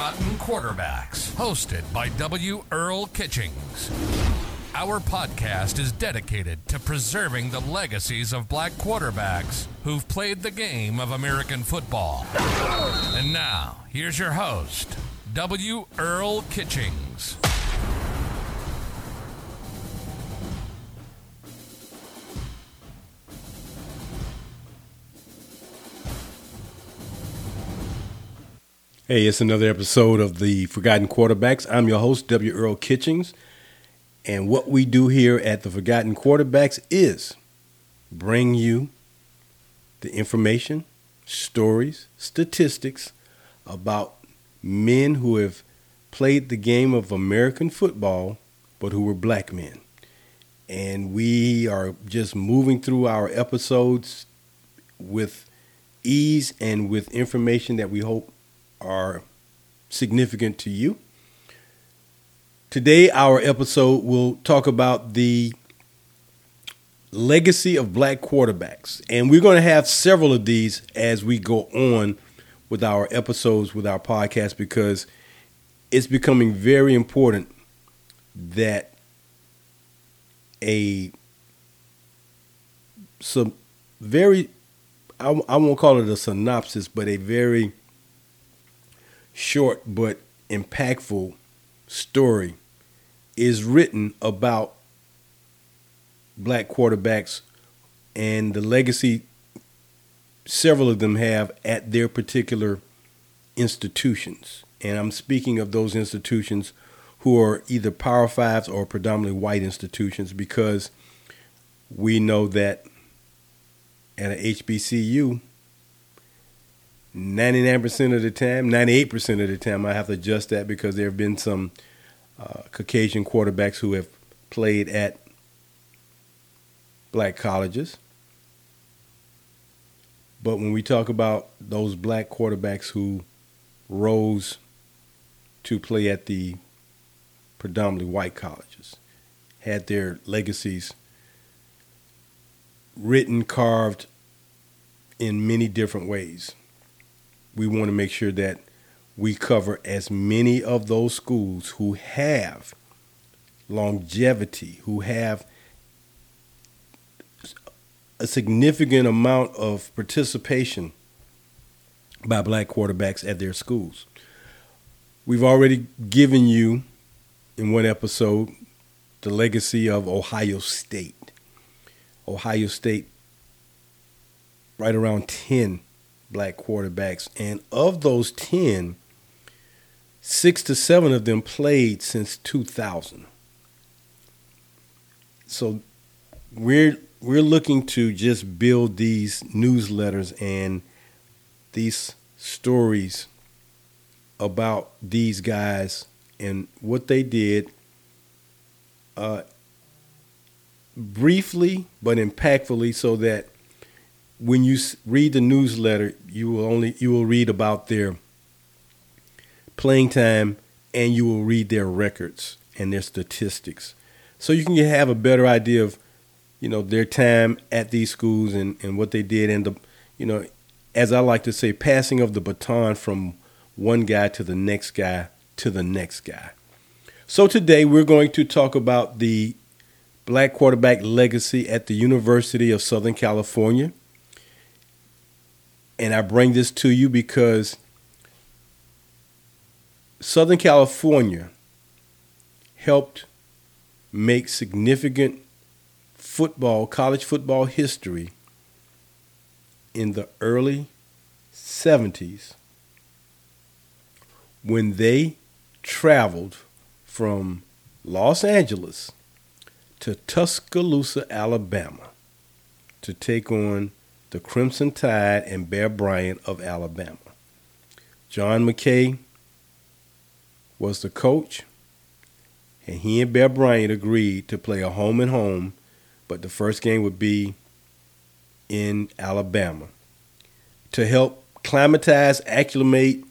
Forgotten Quarterbacks, hosted by W. Earl Kitchings. Our podcast is dedicated to preserving the legacies of black quarterbacks who've played the game of American football. And now, here's your host, W. Earl Kitchings. Hey, it's another episode of the Forgotten Quarterbacks. I'm your host, W. Earl Kitchings. And what we do here at the Forgotten Quarterbacks is bring you the information, stories, statistics about men who have played the game of American football, but who were black men. And we are just moving through our episodes with ease and with information that we hope are significant to you. Today, our episode will talk about the legacy of black quarterbacks. And we're going to have several of these as we go on with our episodes, with our podcast, because it's becoming very important that I won't call it a synopsis, but a very short but impactful story is written about black quarterbacks and the legacy several of them have at their particular institutions. And I'm speaking of those institutions who are either Power Fives or predominantly white institutions, because we know that at an HBCU, 99% of the time, 98% of the time, I have to adjust that because there have been some Caucasian quarterbacks who have played at black colleges. But when we talk about those black quarterbacks who rose to play at the predominantly white colleges, had their legacies written, carved in many different ways, we want to make sure that we cover as many of those schools who have longevity, who have a significant amount of participation by black quarterbacks at their schools. We've already given you in one episode the legacy of Ohio State. Ohio State, right around 10 black quarterbacks, and of those 10, 6 to 7 of them played since 2000. So we're looking to just build these newsletters and these stories about these guys and what they did, briefly but impactfully, so that when you read the newsletter, you will read about their playing time, and you will read their records and their statistics, so you can have a better idea of, you know, their time at these schools and what they did, and the, you know, as I like to say, passing of the baton from one guy to the next guy to the next guy. So today we're going to talk about the black quarterback legacy at the University of Southern California. And I bring this to you because Southern California helped make significant football, college football history in the early 70s when they traveled from Los Angeles to Tuscaloosa, Alabama, to take on the Crimson Tide and Bear Bryant of Alabama. John McKay was the coach, and he and Bear Bryant agreed to play a home and home, but the first game would be in Alabama to help climatize, acclimate,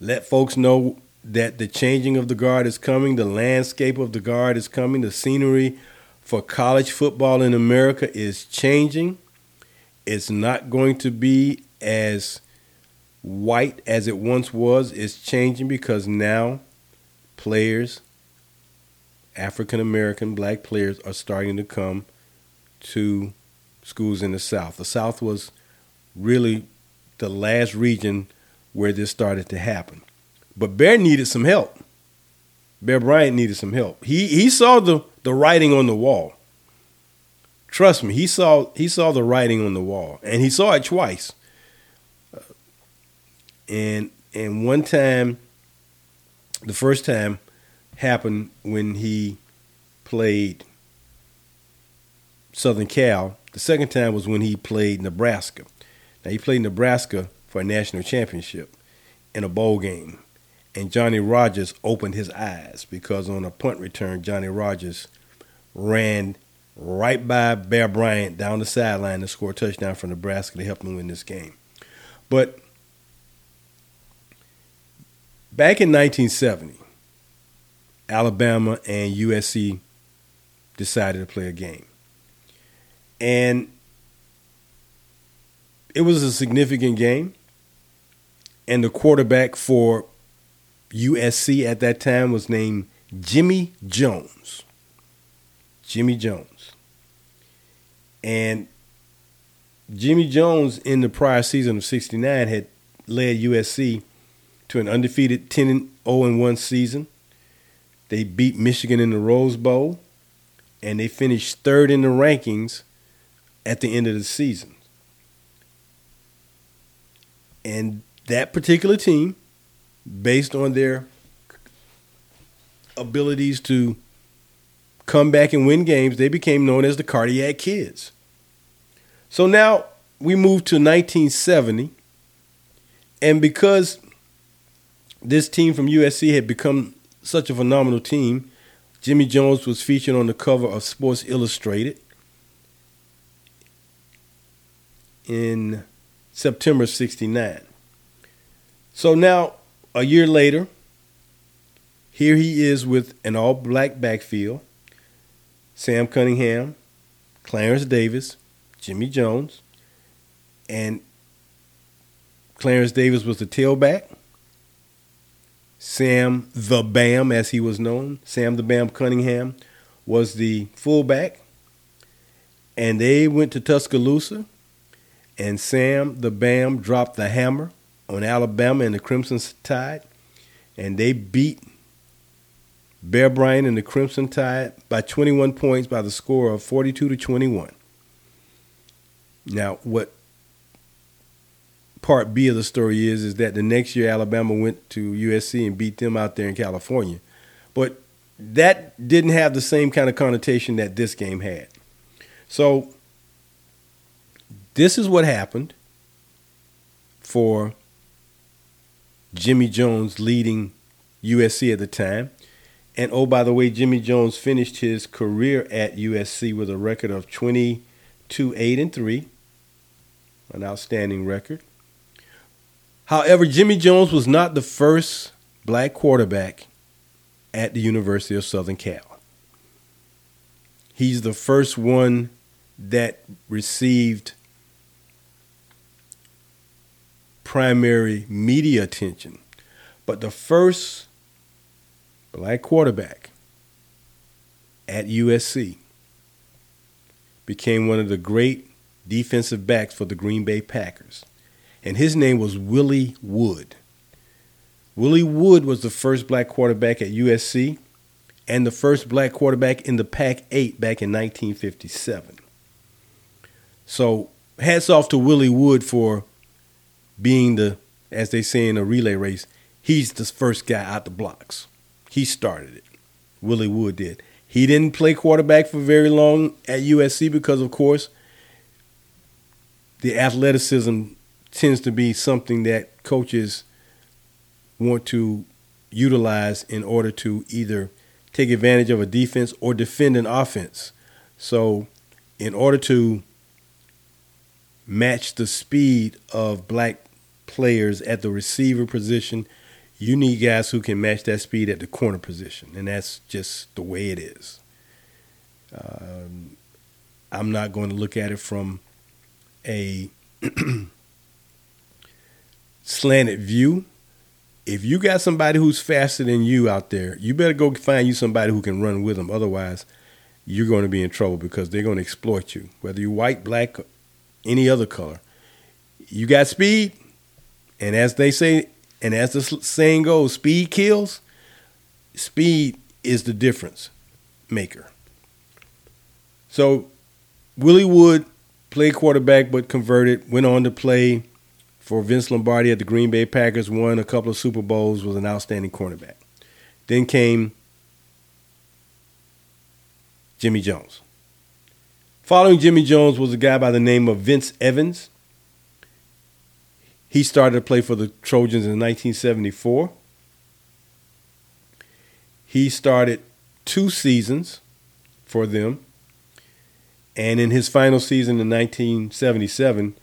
let folks know that the changing of the guard is coming, the landscape of the guard is coming, the scenery for college football in America is changing. It's not going to be as white as it once was is changing because now players, African-American black players, are starting to come to schools in the South. The South was really the last region where this started to happen. But Bear needed some help. Bear Bryant needed some help. He saw the writing on the wall. Trust me, he saw the writing on the wall, and he saw it twice. And one time, the first time happened when he played Southern Cal. The second time was when he played Nebraska. Now, he played Nebraska for a national championship in a bowl game. And Johnny Rogers opened his eyes because on a punt return, Johnny Rogers ran right by Bear Bryant down the sideline to score a touchdown for Nebraska to help him win this game. But back in 1970, Alabama and USC decided to play a game. And it was a significant game. And the quarterback for USC at that time was named Jimmy Jones. Jimmy Jones. And Jimmy Jones in the prior season of 1969 had led USC to an undefeated 10-0-1 season. They beat Michigan in the Rose Bowl, and they finished third in the rankings at the end of the season. And that particular team, based on their abilities to come back and win games, they became known as the Cardiac Kids. So now we move to 1970, and because this team from USC had become such a phenomenal team, Jimmy Jones was featured on the cover of Sports Illustrated in September of 1969. So now, a year later, here he is with an all-black backfield, Sam Cunningham, Clarence Davis, Jimmy Jones, and Clarence Davis was the tailback. Sam the Bam, as he was known, Sam the Bam Cunningham, was the fullback. And they went to Tuscaloosa, and Sam the Bam dropped the hammer on Alabama and the Crimson Tide, and they beat Bear Bryant and the Crimson Tide by 21 points by the score of 42-21. Now, what part B of the story is that the next year Alabama went to USC and beat them out there in California. But that didn't have the same kind of connotation that this game had. So this is what happened for Jimmy Jones leading USC at the time. And, oh, by the way, Jimmy Jones finished his career at USC with a record of 22-8-3, an outstanding record. However, Jimmy Jones was not the first black quarterback at the University of Southern Cal. He's the first one that received primary media attention. But the first black quarterback at USC became one of the great defensive backs for the Green Bay Packers. And his name was Willie Wood. Willie Wood was the first black quarterback at USC and the first black quarterback in the Pac-8 back in 1957. So hats off to Willie Wood for being the, as they say in a relay race, he's the first guy out the blocks. He started it. Willie Wood did. He didn't play quarterback for very long at USC because, of course, the athleticism tends to be something that coaches want to utilize in order to either take advantage of a defense or defend an offense. So in order to match the speed of black players at the receiver position, you need guys who can match that speed at the corner position, and that's just the way it is. I'm not going to look at it from a slanted view, if you got somebody who's faster than you out there, you better go find you somebody who can run with them. Otherwise, you're going to be in trouble because they're going to exploit you. Whether you're white, black, or any other color, you got speed. And as they say, and as the saying goes, speed kills. Speed is the difference maker. So Willie Wood played quarterback but converted, went on to play for Vince Lombardi at the Green Bay Packers, won a couple of Super Bowls, was an outstanding cornerback. Then came Jimmy Jones. Following Jimmy Jones was a guy by the name of Vince Evans. He started to play for the Trojans in 1974. He started 2 seasons for them. And in his final season in 1977,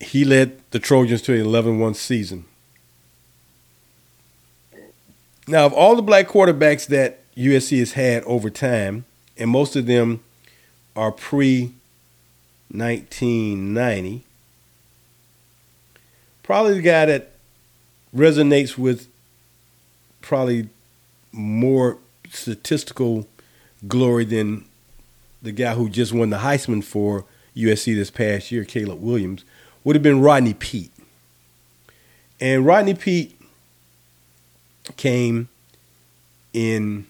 he led the Trojans to an 11-1 season. Now, of all the black quarterbacks that USC has had over time, and most of them are pre-1990, probably the guy that resonates with probably more statistical glory than the guy who just won the Heisman for USC this past year, Caleb Williams, would have been Rodney Peete. And Rodney Peete came in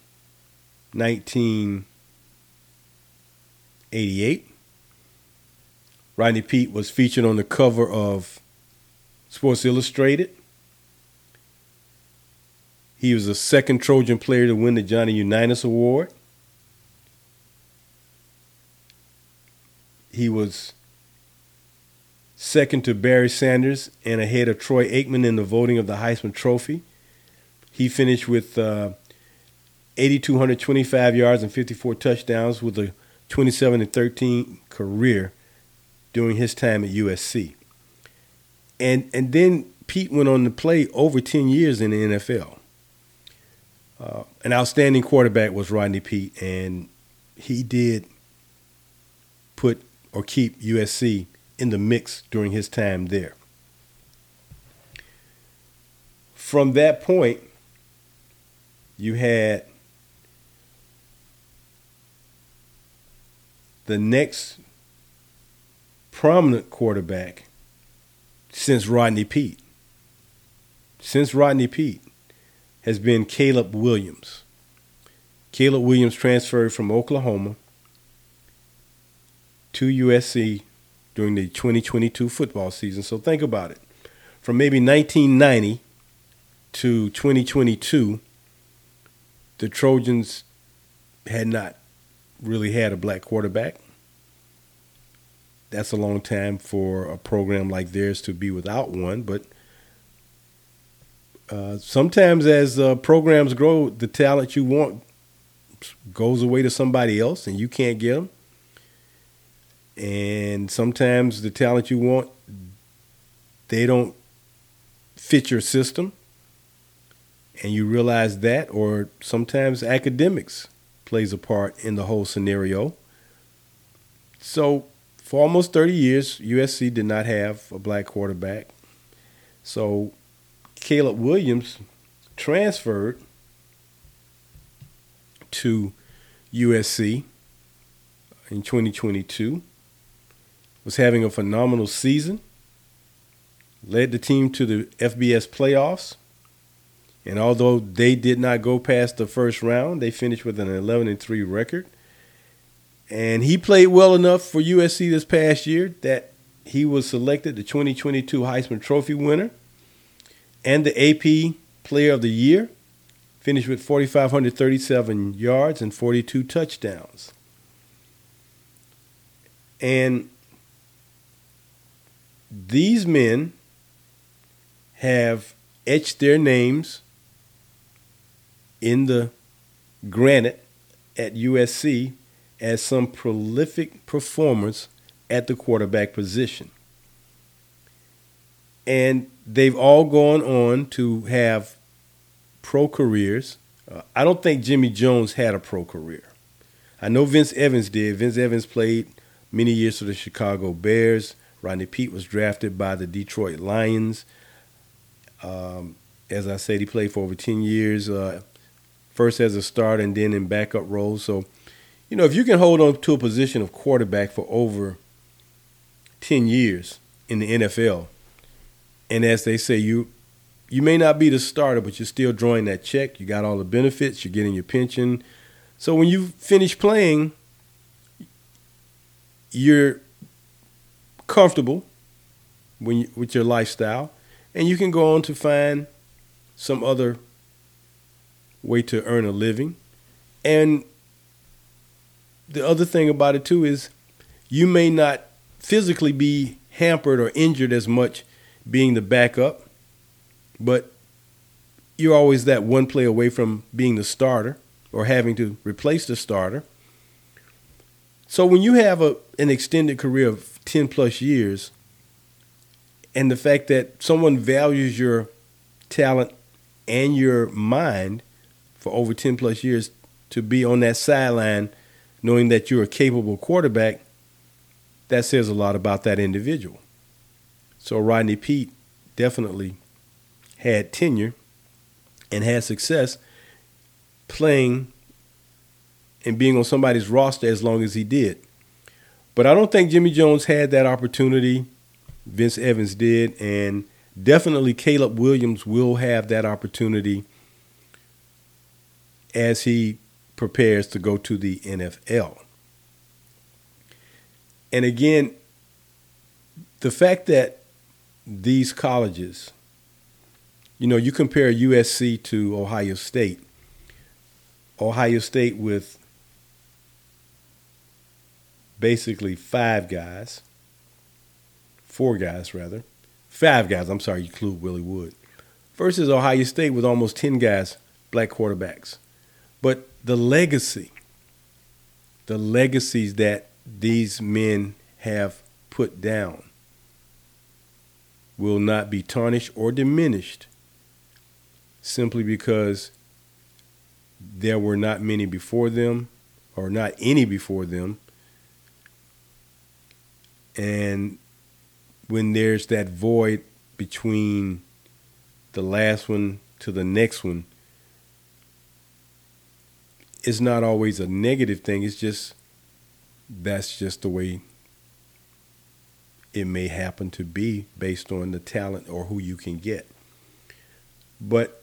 1988. Rodney Peete was featured on the cover of Sports Illustrated. He was the second Trojan player to win the Johnny Unitas Award. He was second to Barry Sanders and ahead of Troy Aikman in the voting of the Heisman Trophy. He finished with 8,225 yards and 54 touchdowns with a 27-13 career during his time at USC. And then Pete went on to play over 10 years in the NFL. An outstanding quarterback was Rodney Peete, and he did put or keep USC in the mix during his time there. From that point, you had the next prominent quarterback since Rodney Peete. Since Rodney Peete has been Caleb Williams. Caleb Williams transferred from Oklahoma to USC during the 2022 football season. So think about it. From maybe 1990 to 2022, the Trojans had not really had a black quarterback. That's a long time for a program like theirs to be without one. But sometimes as programs grow, the talent you want goes away to somebody else and you can't get them. And sometimes the talent you want, they don't fit your system. And you realize that, or sometimes academics plays a part in the whole scenario. So for almost 30 years, USC did not have a black quarterback. So Caleb Williams transferred to USC in 2022. Was having a phenomenal season, led the team to the FBS playoffs, and although they did not go past the first round, they finished with an 11-3 record. And he played well enough for USC this past year that he was selected the 2022 Heisman Trophy winner and the AP Player of the Year, finished with 4,537 yards and 42 touchdowns. And these men have etched their names in the granite at USC as some prolific performers at the quarterback position. And they've all gone on to have pro careers. I don't think Jimmy Jones had a pro career. I know Vince Evans did. Vince Evans played many years for the Chicago Bears. Rodney Peete was drafted by the Detroit Lions. As I said, he played for over 10 years, first as a starter and then in backup roles. So, you know, if you can hold on to a position of quarterback for over 10 years in the NFL, and as they say, you may not be the starter, but you're still drawing that check. You got all the benefits. You're getting your pension. So when you finish playing, you're comfortable with your lifestyle, and you can go on to find some other way to earn a living. And the other thing about it, too, is you may not physically be hampered or injured as much being the backup, but you're always that one play away from being the starter or having to replace the starter. So when you have an extended career of 10-plus years and the fact that someone values your talent and your mind for over 10-plus years to be on that sideline knowing that you're a capable quarterback, that says a lot about that individual. So Rodney Peete definitely had tenure and had success playing and being on somebody's roster as long as he did. But I don't think Jimmy Jones had that opportunity. Vince Evans did, and definitely Caleb Williams will have that opportunity as he prepares to go to the NFL. And again, the fact that these colleges, you know, you compare USC to Ohio State. Ohio State with basically five guys, I'm sorry, you include Willie Wood, versus Ohio State with almost 10 guys, black quarterbacks. But the legacies that these men have put down will not be tarnished or diminished simply because there were not many before them or not any before them. And when there's that void between the last one to the next one, it's not always a negative thing. It's just, that's just the way it may happen to be based on the talent or who you can get. But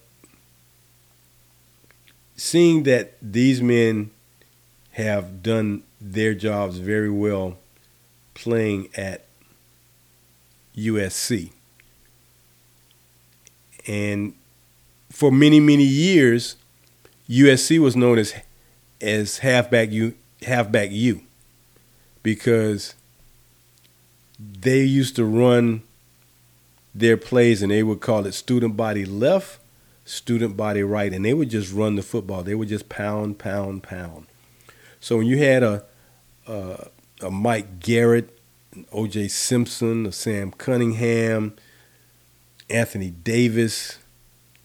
seeing that these men have done their jobs very well playing at USC, and for many, many years, USC was known as halfback U, because they used to run their plays and they would call it student body left, student body right, and they would just run the football. They would just pound, pound, pound. So when you had a Mike Garrett, an O.J. Simpson, a Sam Cunningham, Anthony Davis,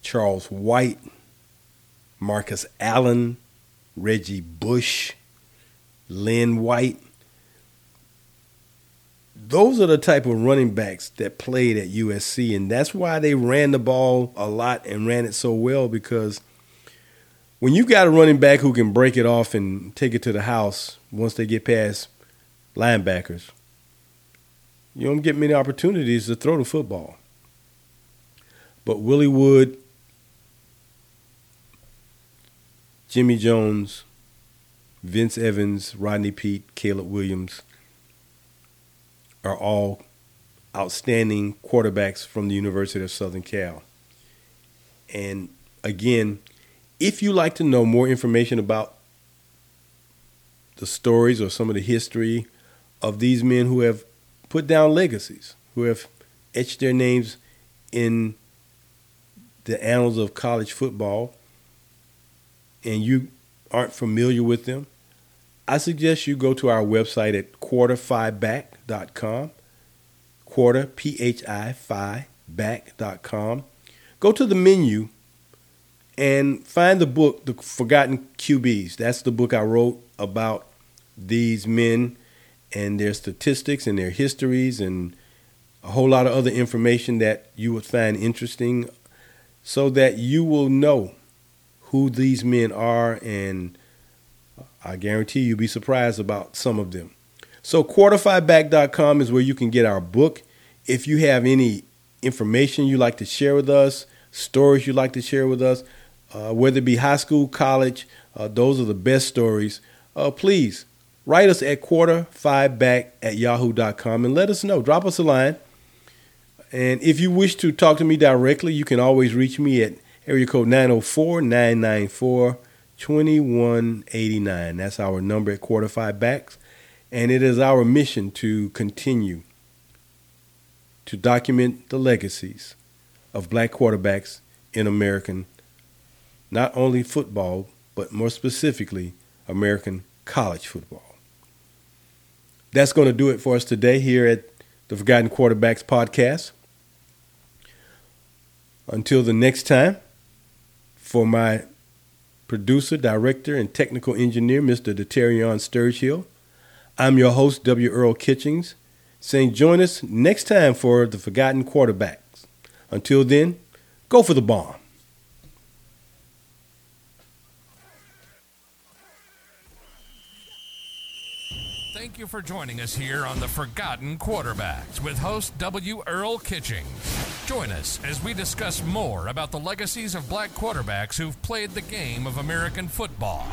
Charles White, Marcus Allen, Reggie Bush, Lynn White, those are the type of running backs that played at USC, and that's why they ran the ball a lot and ran it so well, because when you've got a running back who can break it off and take it to the house once they get past linebackers, you don't get many opportunities to throw the football. But Willie Wood, Jimmy Jones, Vince Evans, Rodney Peete, Caleb Williams are all outstanding quarterbacks from the University of Southern Cal. And again, if you like to know more information about the stories or some of the history of these men who have put down legacies, who have etched their names in the annals of college football, and you aren't familiar with them, I suggest you go to our website at quarterfiback.com, quarter, P-H-I, phi, back.com. Go to the menu and find the book, The Forgotten QBs. That's the book I wrote about these men and their statistics and their histories and a whole lot of other information that you would find interesting so that you will know who these men are, and I guarantee you'll be surprised about some of them. So quarterfiveback.com is where you can get our book. If you have any information you'd like to share with us, stories you'd like to share with us, whether it be high school, college, those are the best stories. Please write us at quarterfiveback@yahoo.com and let us know. Drop us a line. And if you wish to talk to me directly, you can always reach me at area code 904-994-2189. That's our number at Quarterfive Backs. And it is our mission to continue to document the legacies of black quarterbacks in American, not only football, but more specifically, American college football. That's going to do it for us today here at the Forgotten Quarterbacks podcast. Until the next time, for my producer, director, and technical engineer, Mr. Deterion Sturgehill, I'm your host, W. Earl Kitchings, saying join us next time for the Forgotten Quarterbacks. Until then, go for the bomb. Thank you for joining us here on the Forgotten Quarterbacks with host W. Earl Kitchings. Join us as we discuss more about the legacies of black quarterbacks who've played the game of American football.